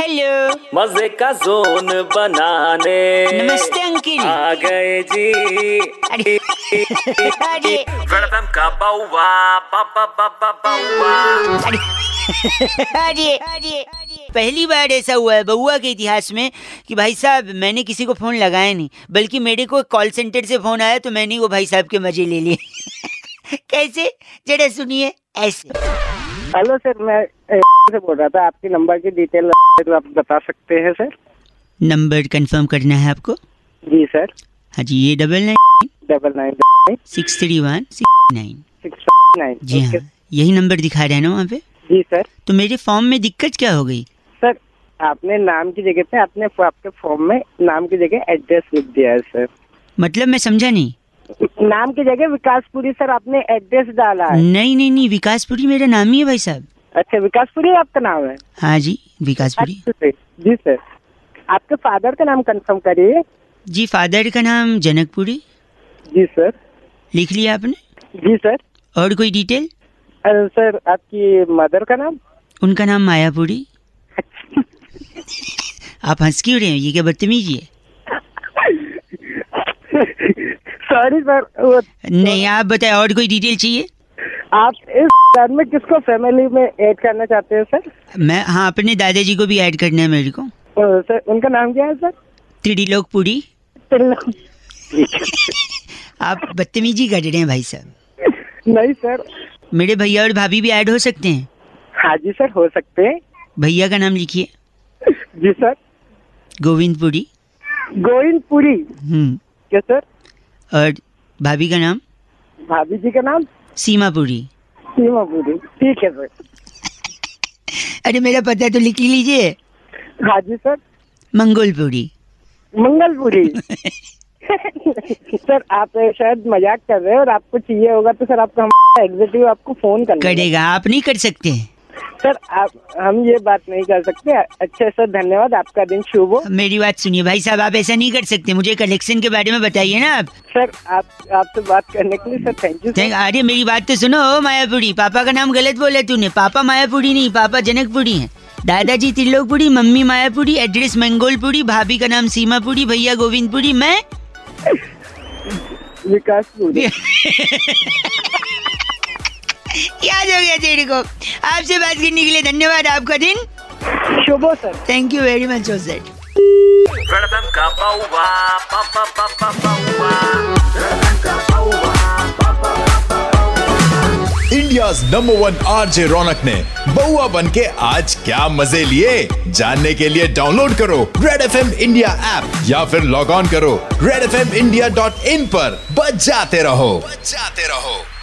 Hello मजे का zone बनाने नमस्ते अंकिल आ गए जी। अरे वेलकम का बाउआ बाबा बाबा बाउआ। अरे पहली बार ऐसा हुआ है बउआ के इतिहास में कि भाई साहब मैंने किसी को फ़ोन लगाया नहीं, बल्कि मेरे को कॉल सेंटर से फ़ोन आया तो मैंने वो भाई साहब के मज़े ले लिए। कैसे जरा सुनिए। ऐसे हेलो सर, मैं से बोल रहा था, आपकी नंबर की डिटेल तो आप बता सकते हैं सर? नंबर कंफर्म करना है आपको? जी सर। हाँ जी, ये 9999631699। जी हाँ, यही नंबर दिखा रहा है ना वहाँ पे? जी सर। तो मेरे फॉर्म में दिक्कत क्या हो गई सर? आपने नाम की जगह पे आपने आपके फॉर्म में नाम की जगह एड्रेस लिख दिया है सर। मतलब मैं समझा नहीं। नाम की जगह विकासपुरी सर आपने एड्रेस डाला है। नहीं, विकासपुरी मेरा नाम ही है भाई साहब। अच्छा, विकासपुरी आपका नाम है? हाँ जी, विकासपुरी। जी सर, आपके फादर का नाम कंफर्म करिए। जी, फादर का नाम जनकपुरी। जी सर, लिख लिया आपने? जी सर। और कोई डिटेल सर? आपकी मदर का नाम? उनका नाम मायापुरी। आप हंस क्यों रहे हैं, ये क्या बदतमीजी है? Sorry sir. नहीं, आप बताए और कोई डिटेल चाहिए? आप इस घर में किसको फैमिली में ऐड करना चाहते हैं सर? मैं हाँ, अपने दादाजी को भी ऐड करना है मेरे को। सर उनका नाम क्या है सर? त्रिलोकपुरी। आप बदतमीजी कर रहे हैं भाई साहब। नहीं सर, मेरे भैया और भाभी भी ऐड हो सकते हैं? हाँ जी सर, हो सकते हैं। भैया का नाम लिखिए। जी सर, गोविंदपुरी। गोविंदपुरी क्या सर? और भाभी का नाम? भाभी जी का नाम सीमापुरी। सीमापुरी, ठीक है सर। अरे मेरा पता तो लिख लीजिए। हाँ जी सर, मंगलपुरी। मंगलपुरी। सर आप शायद मजाक कर रहे हैं, और आपको चाहिए होगा तो सर आपका एग्जीक्यूटिव आपको फोन करेगा। आप नहीं कर सकते सर, आप हम ये बात नहीं कर सकते। अच्छा सर, धन्यवाद, आपका दिन शुभ हो। मेरी बात सुनिए भाई साहब, आप ऐसा नहीं कर सकते। मुझे कलेक्शन के बारे में बताइए ना आप। सर आपसे बात करने के लिए सर थैंक यू। अरे मेरी बात तो सुनो। मायापुरी, पापा का नाम गलत बोला तूने। पापा मायापुरी नहीं, पापा जनकपुरी है। दादाजी त्रिलोकपुरी, मम्मी मायापुरी, एड्रेस मंगोलपुरी, भाभी का नाम सीमापुरी, भैया गोविंदपुरी, मैं विकासपुरी। याद हो गया तेरे को। आपसे बात करने के लिए धन्यवाद, आपका दिन शुभ हो sir. Thank you very much हो सर। इंडियाज़ #1 आरजे रौनक ने बउआ बन के आज क्या मजे लिए, जानने के लिए डाउनलोड करो रेड FM इंडिया ऐप या फिर लॉग ऑन करो redfmindia.in पर। बजाते रहो।